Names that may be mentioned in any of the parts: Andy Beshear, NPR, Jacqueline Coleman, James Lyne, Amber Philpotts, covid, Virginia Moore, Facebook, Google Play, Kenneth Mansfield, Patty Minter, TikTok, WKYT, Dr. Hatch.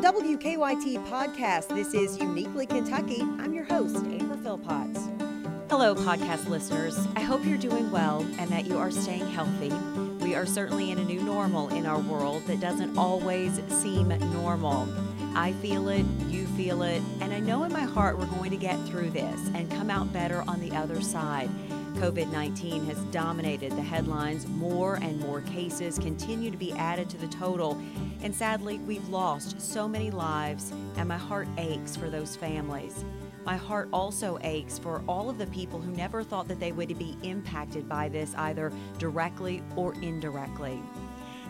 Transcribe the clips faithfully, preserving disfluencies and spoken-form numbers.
From W K Y T Podcast, this is Uniquely Kentucky. I'm your host, Amber Philpotts. Hello, podcast listeners. I hope you're doing well and that you are staying healthy. We are certainly in a new normal in our world that doesn't always seem normal. I feel it, you feel it, and I know in my heart we're going to get through this and come out better on the other side. covid nineteen has dominated the headlines. More and more cases continue to be added to the total. And sadly, we've lost so many lives, and my heart aches for those families. My heart also aches for all of the people who never thought that they would be impacted by this, either directly or indirectly.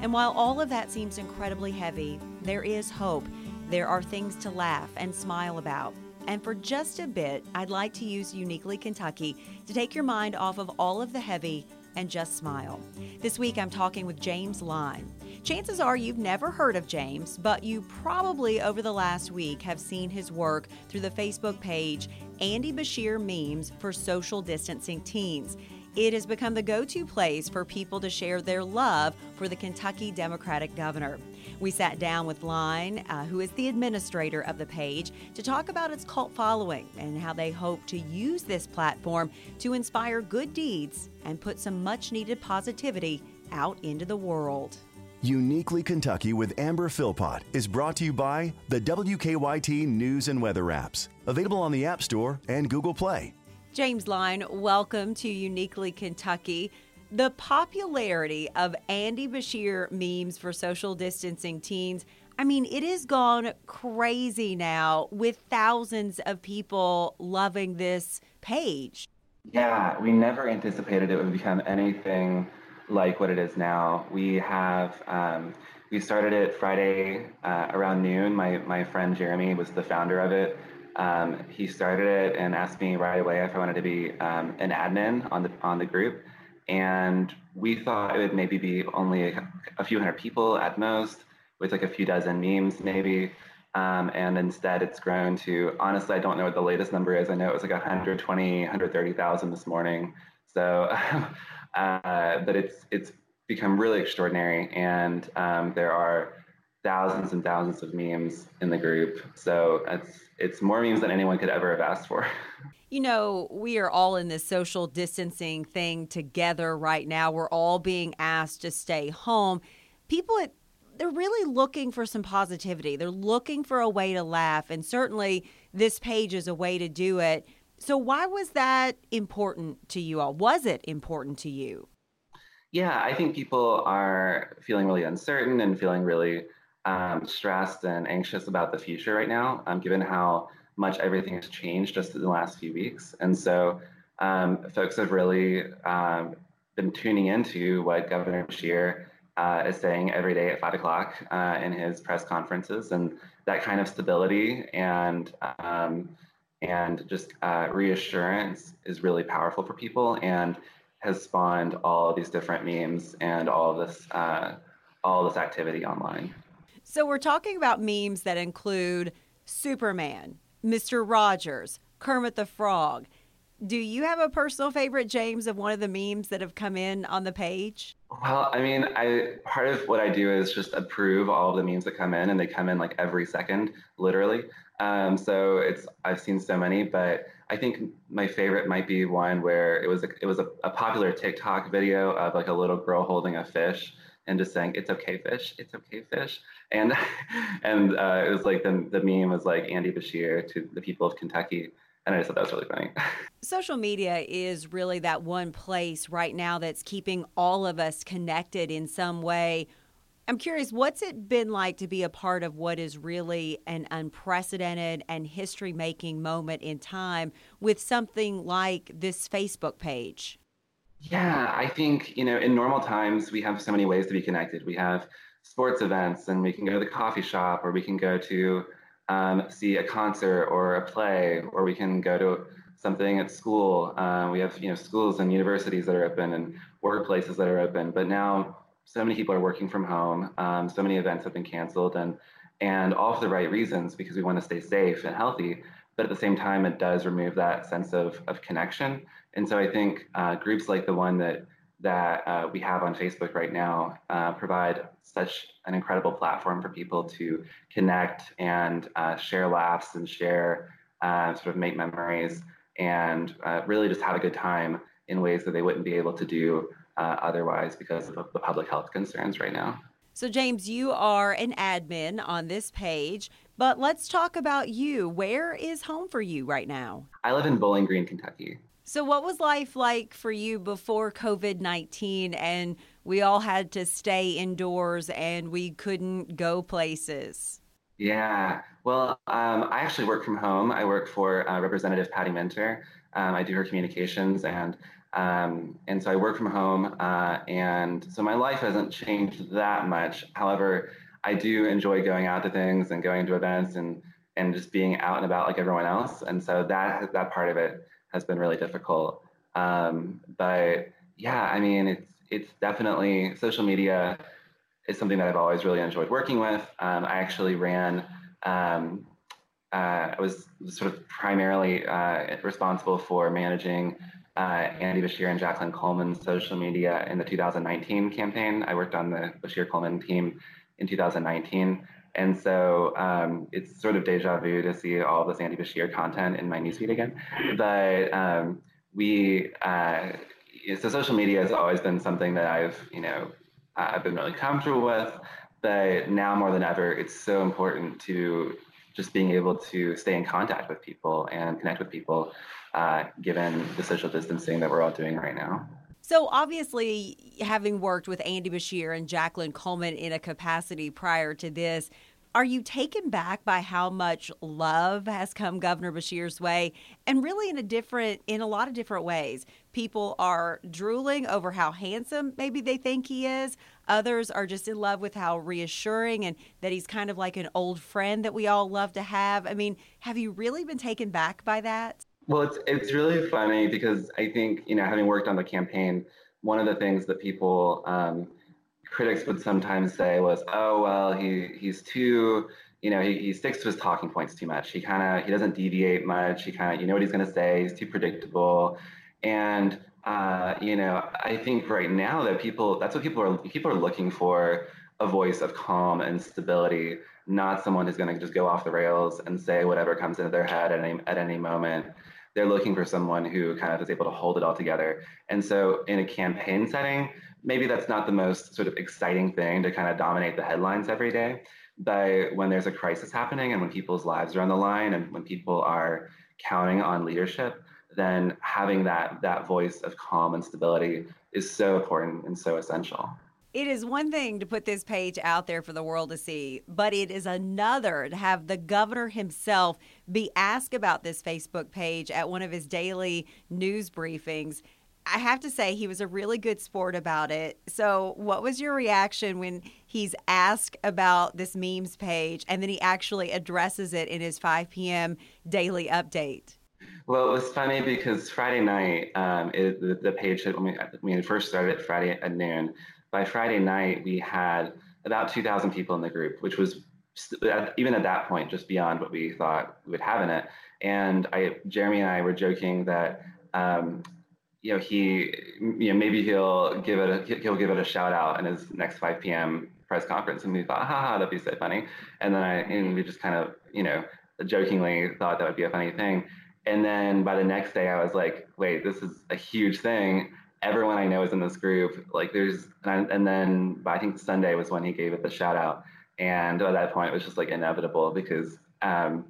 And while all of that seems incredibly heavy, there is hope. There are things to laugh and smile about. And for just a bit, I'd like to use Uniquely Kentucky to take your mind off of all of the heavy and just smile. This week, I'm talking with James Lyne. Chances are you've never heard of James, but you probably over the last week have seen his work through the Facebook page, Andy Beshear Memes for Social Distancing Teens. It has become the go-to place for people to share their love for the Kentucky Democratic governor. We sat down with Lyne, uh, who is the administrator of the page, to talk about its cult following and how they hope to use this platform to inspire good deeds and put some much-needed positivity out into the world. Uniquely Kentucky with Amber Philpott is brought to you by the W K Y T News and Weather apps, available on the App Store and Google Play. James Lyne, welcome to Uniquely Kentucky. The popularity of Andy Beshear Memes for Social Distancing Teens, I mean, it has gone crazy now with thousands of people loving this page. Yeah, we never anticipated it would become anything like what it is now. We have, um, we started it Friday uh, around noon. My, my friend Jeremy was the founder of it. Um, he started it and asked me right away if I wanted to be um, an admin on the on the group, and we thought it would maybe be only a, a few hundred people at most, with like a few dozen memes maybe, um, and instead it's grown to, honestly, I don't know what the latest number is. I know it was like one hundred twenty, one hundred thirty thousand this morning. So, uh, but it's it's become really extraordinary, and um, there are thousands and thousands of memes in the group. So it's, it's more memes than anyone could ever have asked for. You know, we are all in this social distancing thing together right now. We're all being asked to stay home. People, they're really looking for some positivity. They're looking for a way to laugh. And certainly this page is a way to do it. So why was that important to you all? Was it important to you? Yeah, I think people are feeling really uncertain and feeling really Um, stressed and anxious about the future right now, um, given how much everything has changed just in the last few weeks. And so um, folks have really um, been tuning into what Governor Beshear uh, is saying every day at five o'clock uh, in his press conferences, and that kind of stability and um, and just uh, reassurance is really powerful for people and has spawned all of these different memes and all this uh, all this activity online. So we're talking about memes that include Superman, Mister Rogers, Kermit the Frog. Do you have a personal favorite, James, of one of the memes that have come in on the page? Well, I mean, I part of what I do is just approve all of the memes that come in, and they come in like every second, literally. Um, so it's I've seen so many, but I think my favorite might be one where it was a, it was a, a popular TikTok video of like a little girl holding a fish and just saying, "It's okay, fish, it's okay, fish." And and uh, it was like the, the meme was like Andy Beshear to the people of Kentucky. And I just thought that was really funny. Social media is really that one place right now that's keeping all of us connected in some way. I'm curious, what's it been like to be a part of what is really an unprecedented and history-making moment in time with something like this Facebook page? Yeah, I think, you know, in normal times, we have so many ways to be connected. We have sports events, and we can go to the coffee shop, or we can go to um, see a concert or a play, or we can go to something at school. Uh, we have, you know, schools and universities that are open and workplaces that are open. But now so many people are working from home. Um, so many events have been canceled, and and all for the right reasons, because we want to stay safe and healthy. But at the same time, it does remove that sense of, of connection. And so I think uh, groups like the one that that uh, we have on Facebook right now uh, provide such an incredible platform for people to connect and uh, share laughs and share uh, sort of make memories and uh, really just have a good time in ways that they wouldn't be able to do uh, otherwise because of the public health concerns right now. So James, you are an admin on this page, but let's talk about you. Where is home for you right now? I live in Bowling Green, Kentucky. So what was life like for you before covid nineteen and we all had to stay indoors and we couldn't go places? Yeah, well, um, I actually work from home. I work for uh, Representative Patty Minter. Um, I do her communications, and um, and so I work from home, uh, and so my life hasn't changed that much. However, I do enjoy going out to things and going to events and and just being out and about like everyone else. And so that that part of it has been really difficult. Um, but yeah, I mean, it's it's definitely social media is something that I've always really enjoyed working with. Um, I actually ran. Um, Uh, I was sort of primarily uh, responsible for managing uh, Andy Beshear and Jacqueline Coleman's social media in the two thousand nineteen campaign. I worked on the Beshear-Coleman team in two thousand nineteen. And so um, it's sort of deja vu to see all this Andy Beshear content in my newsfeed again. But um, we, uh, so social media has always been something that I've, you know, I've been really comfortable with. But now more than ever, it's so important to just being able to stay in contact with people and connect with people, uh, given the social distancing that we're all doing right now. So obviously, having worked with Andy Beshear and Jacqueline Coleman in a capacity prior to this, are you taken back by how much love has come Governor Beshear's way? And really in a different, in a lot of different ways. People are drooling over how handsome maybe they think he is. Others are just in love with how reassuring and that he's kind of like an old friend that we all love to have. I mean, have you really been taken back by that? Well, it's it's really funny because I think, you know, having worked on the campaign, one of the things that people, um, critics would sometimes say was, oh, well, he he's too, you know, he, he sticks to his talking points too much. He kind of, he doesn't deviate much. He kind of, you know what he's going to say. He's too predictable. And, uh, you know, I think right now that people, that's what people are, people are looking for, a voice of calm and stability, not someone who's going to just go off the rails and say whatever comes into their head at any, at any moment. They're looking for someone who kind of is able to hold it all together. And so in a campaign setting, maybe that's not the most sort of exciting thing to kind of dominate the headlines every day. But when there's a crisis happening and when people's lives are on the line and when people are counting on leadership, then having that that voice of calm and stability is so important and so essential. It is one thing to put this page out there for the world to see, but it is another to have the governor himself be asked about this Facebook page at one of his daily news briefings. I have to say he was a really good sport about it. So what was your reaction when he's asked about this memes page and then he actually addresses it in his five p.m. daily update? Well, it was funny because Friday night, um, it, the, the page, had, when, we, when we first started Friday at noon, by Friday night, we had about two thousand people in the group, which was, even at that point, just beyond what we thought we would have in it. And I, Jeremy and I were joking that, um, you know, he, you know, maybe he'll give it a, he'll give it a shout out in his next five p.m. press conference. And we thought, ha ha, that'd be so funny. And then I, and we just kind of, you know, jokingly thought that would be a funny thing. And then by the next day, I was like, wait, this is a huge thing. Everyone I know is in this group. Like there's, and, I, and then I think Sunday was when he gave it the shout out. And at that point, it was just like inevitable because um,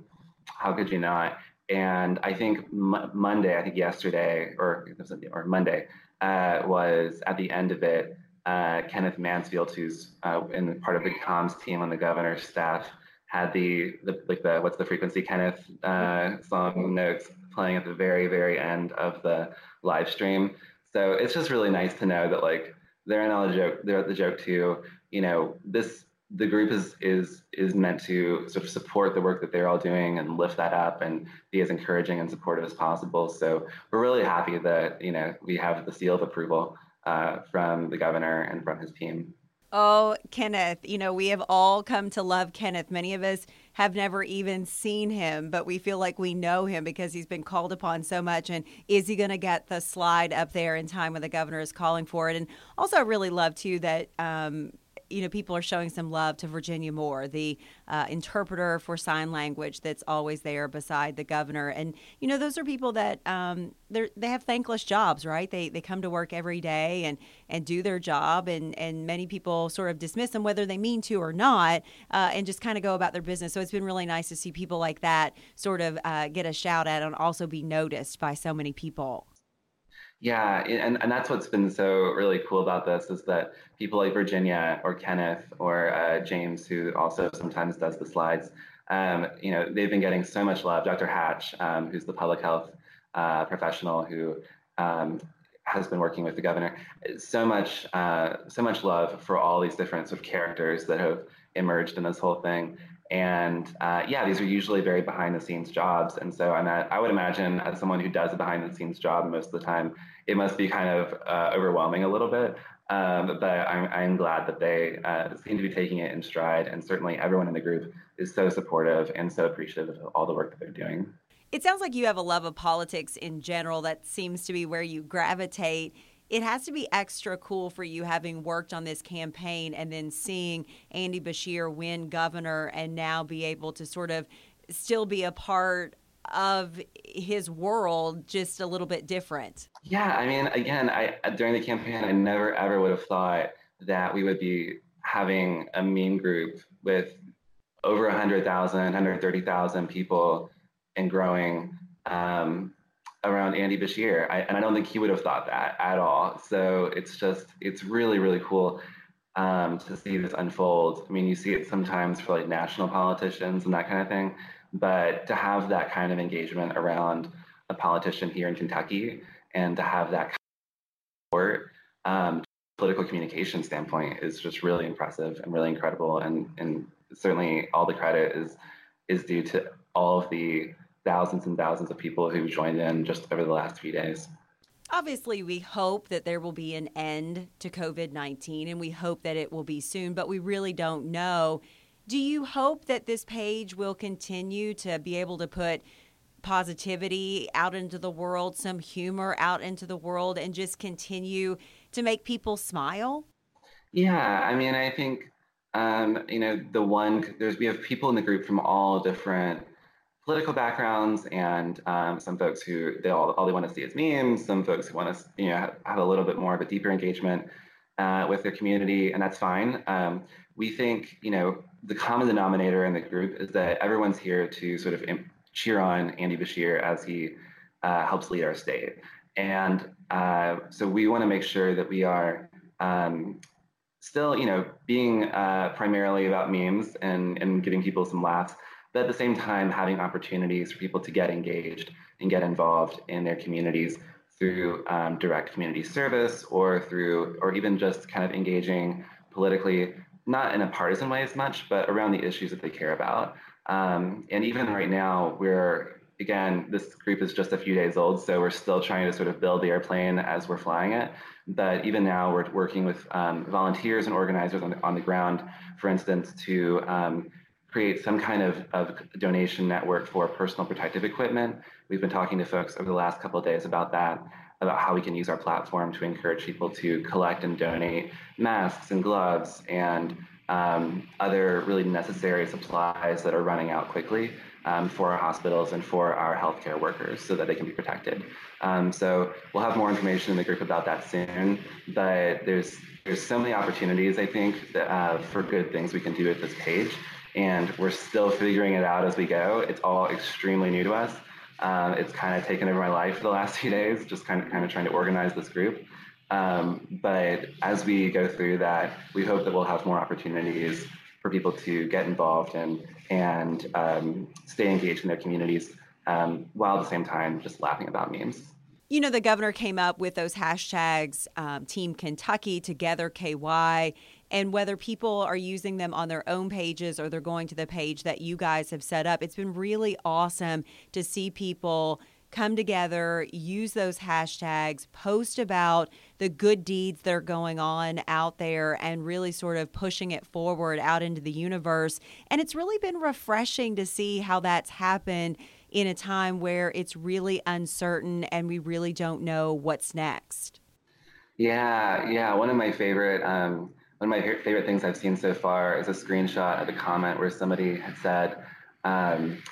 how could you not? And I think m- Monday, I think yesterday or or Monday uh, was at the end of it, uh, Kenneth Mansfield, who's uh, in part of the comms team on the governor's staff, had the, the like the What's the Frequency Kenneth uh, song notes playing at the very, very end of the live stream. So it's just really nice to know that like they're in all the joke, they're at the joke too. You know, this the group is is is meant to sort of support the work that they're all doing and lift that up and be as encouraging and supportive as possible. So we're really happy that, you know, we have the seal of approval uh, from the governor and from his team. Oh, Kenneth, you know, we have all come to love Kenneth. Many of us have never even seen him, but we feel like we know him because he's been called upon so much. And is he going to get the slide up there in time when the governor is calling for it? And also, I really love, too, that, um, you know, people are showing some love to Virginia Moore, the uh, interpreter for sign language that's always there beside the governor. And, you know, those are people that um, they they have thankless jobs, right? They they come to work every day and, and do their job. And, and many people sort of dismiss them, whether they mean to or not, uh, and just kind of go about their business. So it's been really nice to see people like that sort of uh, get a shout out and also be noticed by so many people. Yeah, and, and that's what's been so really cool about this is that people like Virginia or Kenneth or uh, James, who also sometimes does the slides, um, you know, they've been getting so much love. Doctor Hatch, um, who's the public health uh, professional who um, has been working with the governor, so much, uh, so much love for all these different sort of characters that have emerged in this whole thing. And uh, yeah, these are usually very behind the scenes jobs. And so I'm at, I would imagine as someone who does a behind the scenes job most of the time, it must be kind of uh, overwhelming a little bit. Um, but I'm, I'm glad that they uh, seem to be taking it in stride. And certainly everyone in the group is so supportive and so appreciative of all the work that they're doing. It sounds like you have a love of politics in general. That seems to be where you gravitate. It has to be extra cool for you having worked on this campaign and then seeing Andy Beshear win governor and now be able to sort of still be a part of his world, just a little bit different. Yeah, I mean, again, I during the campaign, I never, ever would have thought that we would be having a meme group with over one hundred thousand, one hundred thirty thousand people and growing um around Andy Beshear. I, and I don't think he would have thought that at all. So it's just, it's really, really cool um, to see this unfold. I mean, you see it sometimes for like national politicians and that kind of thing, but to have that kind of engagement around a politician here in Kentucky and to have that kind of support, um, political communication standpoint is just really impressive and really incredible. And, and certainly all the credit is, is due to all of the thousands and thousands of people who joined in just over the last few days. Obviously, we hope that there will be an end to covid nineteen, and we hope that it will be soon, but we really don't know. Do you hope that this page will continue to be able to put positivity out into the world, some humor out into the world, and just continue to make people smile? Yeah, I mean, I think, um, you know, the one, there's we have people in the group from all different political backgrounds, and um, some folks who they all, all they want to see is memes. Some folks who want to, you know, have, have a little bit more of a deeper engagement uh, with their community, and that's fine. Um, we think, you know, the common denominator in the group is that everyone's here to sort of imp- cheer on Andy Beshear as he uh, helps lead our state, and uh, so we want to make sure that we are um, still, you know, being uh, primarily about memes and and giving people some laughs. But at the same time, having opportunities for people to get engaged and get involved in their communities through um, direct community service or through, or even just kind of engaging politically, not in a partisan way as much, but around the issues that they care about. Um, and even right now, we're, again, this group is just a few days old, so we're still trying to sort of build the airplane as we're flying it. But even now, we're working with um, volunteers and organizers on the, on the ground, for instance, to um, create some kind of, of donation network for personal protective equipment. We've been talking to folks over the last couple of days about that, about how we can use our platform to encourage people to collect and donate masks and gloves and um, other really necessary supplies that are running out quickly um, for our hospitals and for our healthcare workers so that they can be protected. Um, so we'll have more information in the group about that soon, but there's, there's so many opportunities, I think, that, uh, for good things we can do with this page. And we're still figuring it out as we go. It's all extremely new to us. Um, it's kind of taken over my life the last few days, just kind of kind of trying to organize this group. Um, but as we go through that, we hope that we'll have more opportunities for people to get involved and, and um, stay engaged in their communities um, while at the same time just laughing about memes. You know, the governor came up with those hashtags, um, Team Kentucky, Together K Y, and whether people are using them on their own pages or they're going to the page that you guys have set up, it's been really awesome to see people come together, use those hashtags, post about the good deeds that are going on out there, and really sort of pushing it forward out into the universe. And it's really been refreshing to see how that's happened in a time where it's really uncertain and we really don't know what's next. Yeah, yeah. One of my favorite um, one of my favorite things I've seen so far is a screenshot of a comment where somebody had said, um,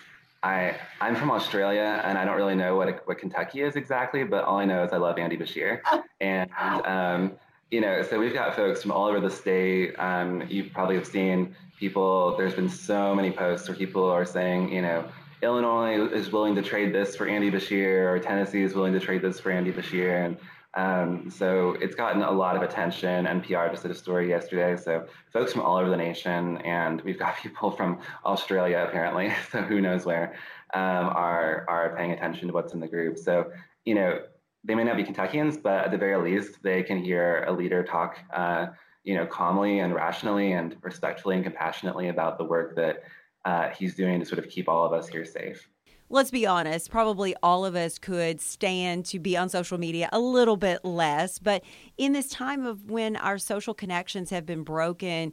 I, I'm from Australia and I don't really know what what Kentucky is exactly, but all I know is I love Andy Beshear. And, um, you know, so we've got folks from all over the state. Um, you probably have seen people, there's been so many posts where people are saying, you know, Illinois is willing to trade this for Andy Beshear, or Tennessee is willing to trade this for Andy Beshear. And um, so it's gotten a lot of attention. N P R just did a story yesterday. So folks from all over the nation, and we've got people from Australia, apparently, so who knows where, um, are are paying attention to what's in the group. So, you know, they may not be Kentuckians, but at the very least, they can hear a leader talk, uh, you know, calmly and rationally and respectfully and compassionately about the work that Uh, he's doing to sort of keep all of us here safe. Let's be honest, probably all of us could stand to be on social media a little bit less, but in this time of when our social connections have been broken,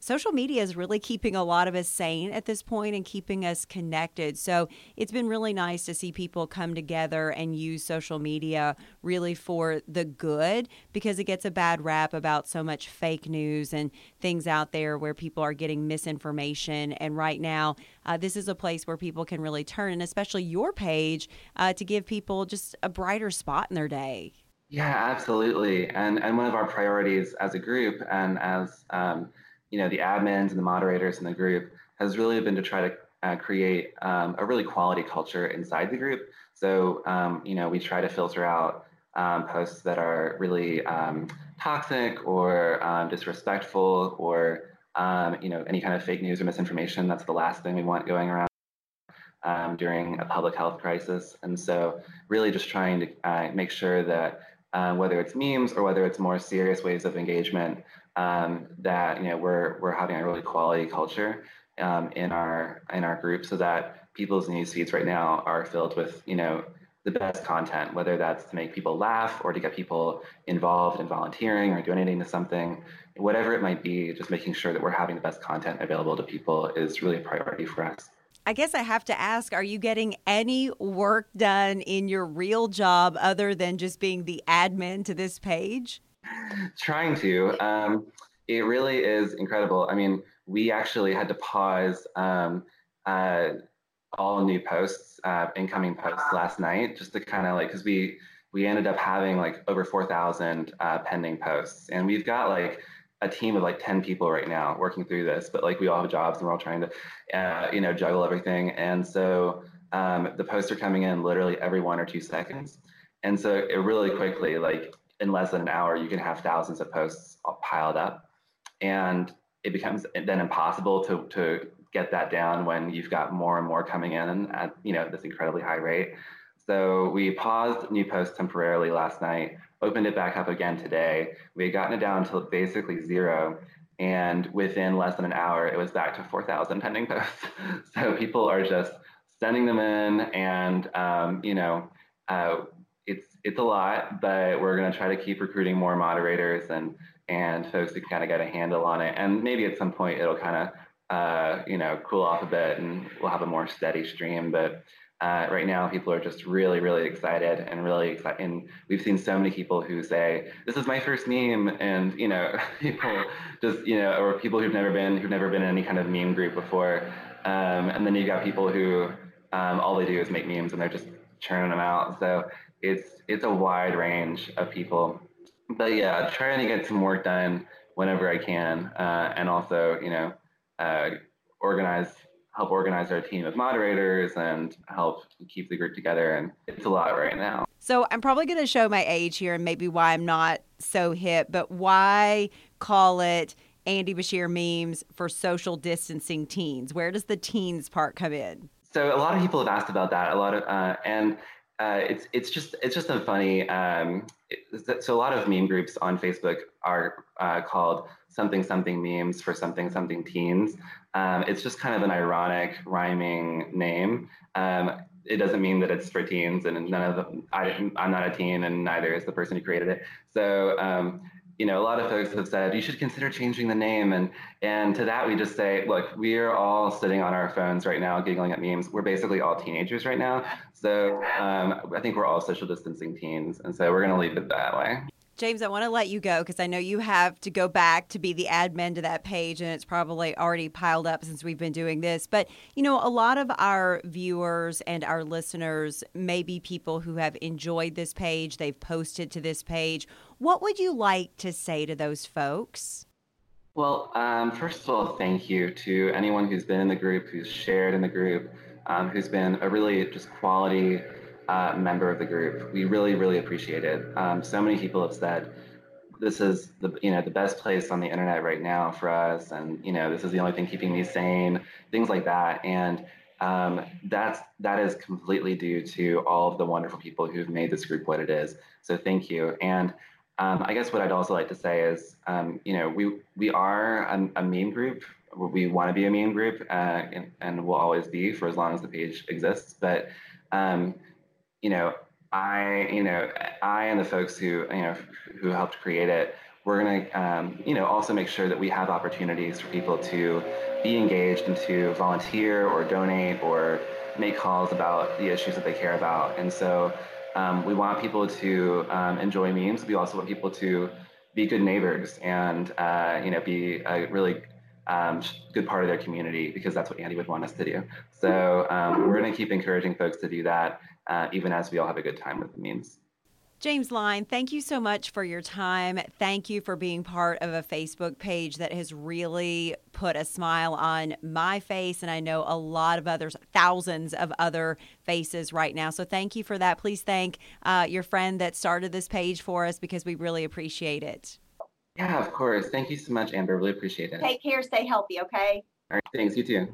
social media is really keeping a lot of us sane at this point and keeping us connected. So it's been really nice to see people come together and use social media really for the good, because it gets a bad rap about so much fake news and things out there where people are getting misinformation. And right now, uh, this is a place where people can really turn, and especially your page, uh, to give people just a brighter spot in their day. Yeah, absolutely. And, and one of our priorities as a group and as um, you know, the admins and the moderators in the group has really been to try to uh, create um, a really quality culture inside the group. So, um, you know, we try to filter out um, posts that are really um, toxic or um, disrespectful or, um, you know, any kind of fake news or misinformation. That's the last thing we want going around um, during a public health crisis. And so really just trying to uh, make sure that Uh, whether it's memes or whether it's more serious ways of engagement, um, that you know we're we're having a really quality culture um, in our in our group, so that people's news feeds right now are filled with you know the best content, whether that's to make people laugh or to get people involved in volunteering or donating to something, whatever it might be. Just making sure that we're having the best content available to people is really a priority for us. I guess I have to ask, are you getting any work done in your real job other than just being the admin to this page? Trying to. Um, it really is incredible. I mean, we actually had to pause um, uh, all new posts, uh, incoming posts last night, just to kind of like, because we, we ended up having like over four thousand uh, pending posts. And we've got like a team of like ten people right now working through this, but like we all have jobs and we're all trying to, uh, you know, juggle everything. And so um, the posts are coming in literally every one or two seconds. And so it really quickly, like in less than an hour, you can have thousands of posts all piled up, and it becomes then impossible to to get that down when you've got more and more coming in at, you know, this incredibly high rate. So we paused new posts temporarily last night, opened it back up again today. We had gotten it down to basically zero, and within less than an hour, it was back to four thousand pending posts. So people are just sending them in, and um, you know, uh, it's it's a lot, but we're gonna try to keep recruiting more moderators and and folks who kind of get a handle on it. And maybe at some point it'll kind of uh, you know cool off a bit, and we'll have a more steady stream, but. Uh, right now, people are just really, really excited and really excited. And we've seen so many people who say, "This is my first meme," and you know, people just you know, or people who've never been who've never been in any kind of meme group before. Um, and then you've got people who um, all they do is make memes, and they're just churning them out. So it's it's a wide range of people. But yeah, trying to get some work done whenever I can, uh, and also you know, uh, organize. help organize our team of moderators and help keep the group together. And it's a lot right now. So I'm probably going to show my age here and maybe why I'm not so hip, but why call it Andy Beshear memes for social distancing teens? Where does the teens part come in? So a lot of people have asked about that. A lot of, uh, and uh, it's it's just it's just a funny. Um, it, so a lot of meme groups on Facebook are uh, called something something memes for something something teens. Um, it's just kind of an ironic rhyming name. Um, it doesn't mean that it's for teens, and none of the, I, I'm not a teen, and neither is the person who created it. So, um, you know, a lot of folks have said, you should consider changing the name. And and to that, we just say, look, we're all sitting on our phones right now, giggling at memes. We're basically all teenagers right now. So um, I think we're all social distancing teens. And so we're going to leave it that way. James, I want to let you go because I know you have to go back to be the admin to that page, and it's probably already piled up since we've been doing this. But, you know, a lot of our viewers and our listeners may be people who have enjoyed this page. They've posted to this page. What would you like to say to those folks? Well, um, first of all, thank you to anyone who's been in the group, who's shared in the group, um, who's been a really just quality Uh, member of the group. We really, really appreciate it. Um, so many people have said, this is the, you know, the best place on the internet right now for us. And, you know, this is the only thing keeping me sane, things like that. And um, that's, that is completely due to all of the wonderful people who've made this group what it is. So thank you. And um, I guess what I'd also like to say is, um, you know, we, we are a, a meme group. We want to be a meme group uh, and, and we'll always be for as long as the page exists. But, um, You know, I, you know, I and the folks who, you know, who helped create it, we're going to, um, you know, also make sure that we have opportunities for people to be engaged and to volunteer or donate or make calls about the issues that they care about. And so um, we want people to um, enjoy memes. We also want people to be good neighbors and, uh, you know, be a really um, good part of their community, because that's what Andy would want us to do. So um, we're going to keep encouraging folks to do that. Uh, even as we all have a good time with the memes. James Lyne, thank you so much for your time. Thank you for being part of a Facebook page that has really put a smile on my face, and I know a lot of others, thousands of other faces right now. So thank you for that. Please thank uh, your friend that started this page for us, because we really appreciate it. Yeah, of course. Thank you so much, Amber. Really appreciate it. Take care. Stay healthy, okay? All right. Thanks. You too.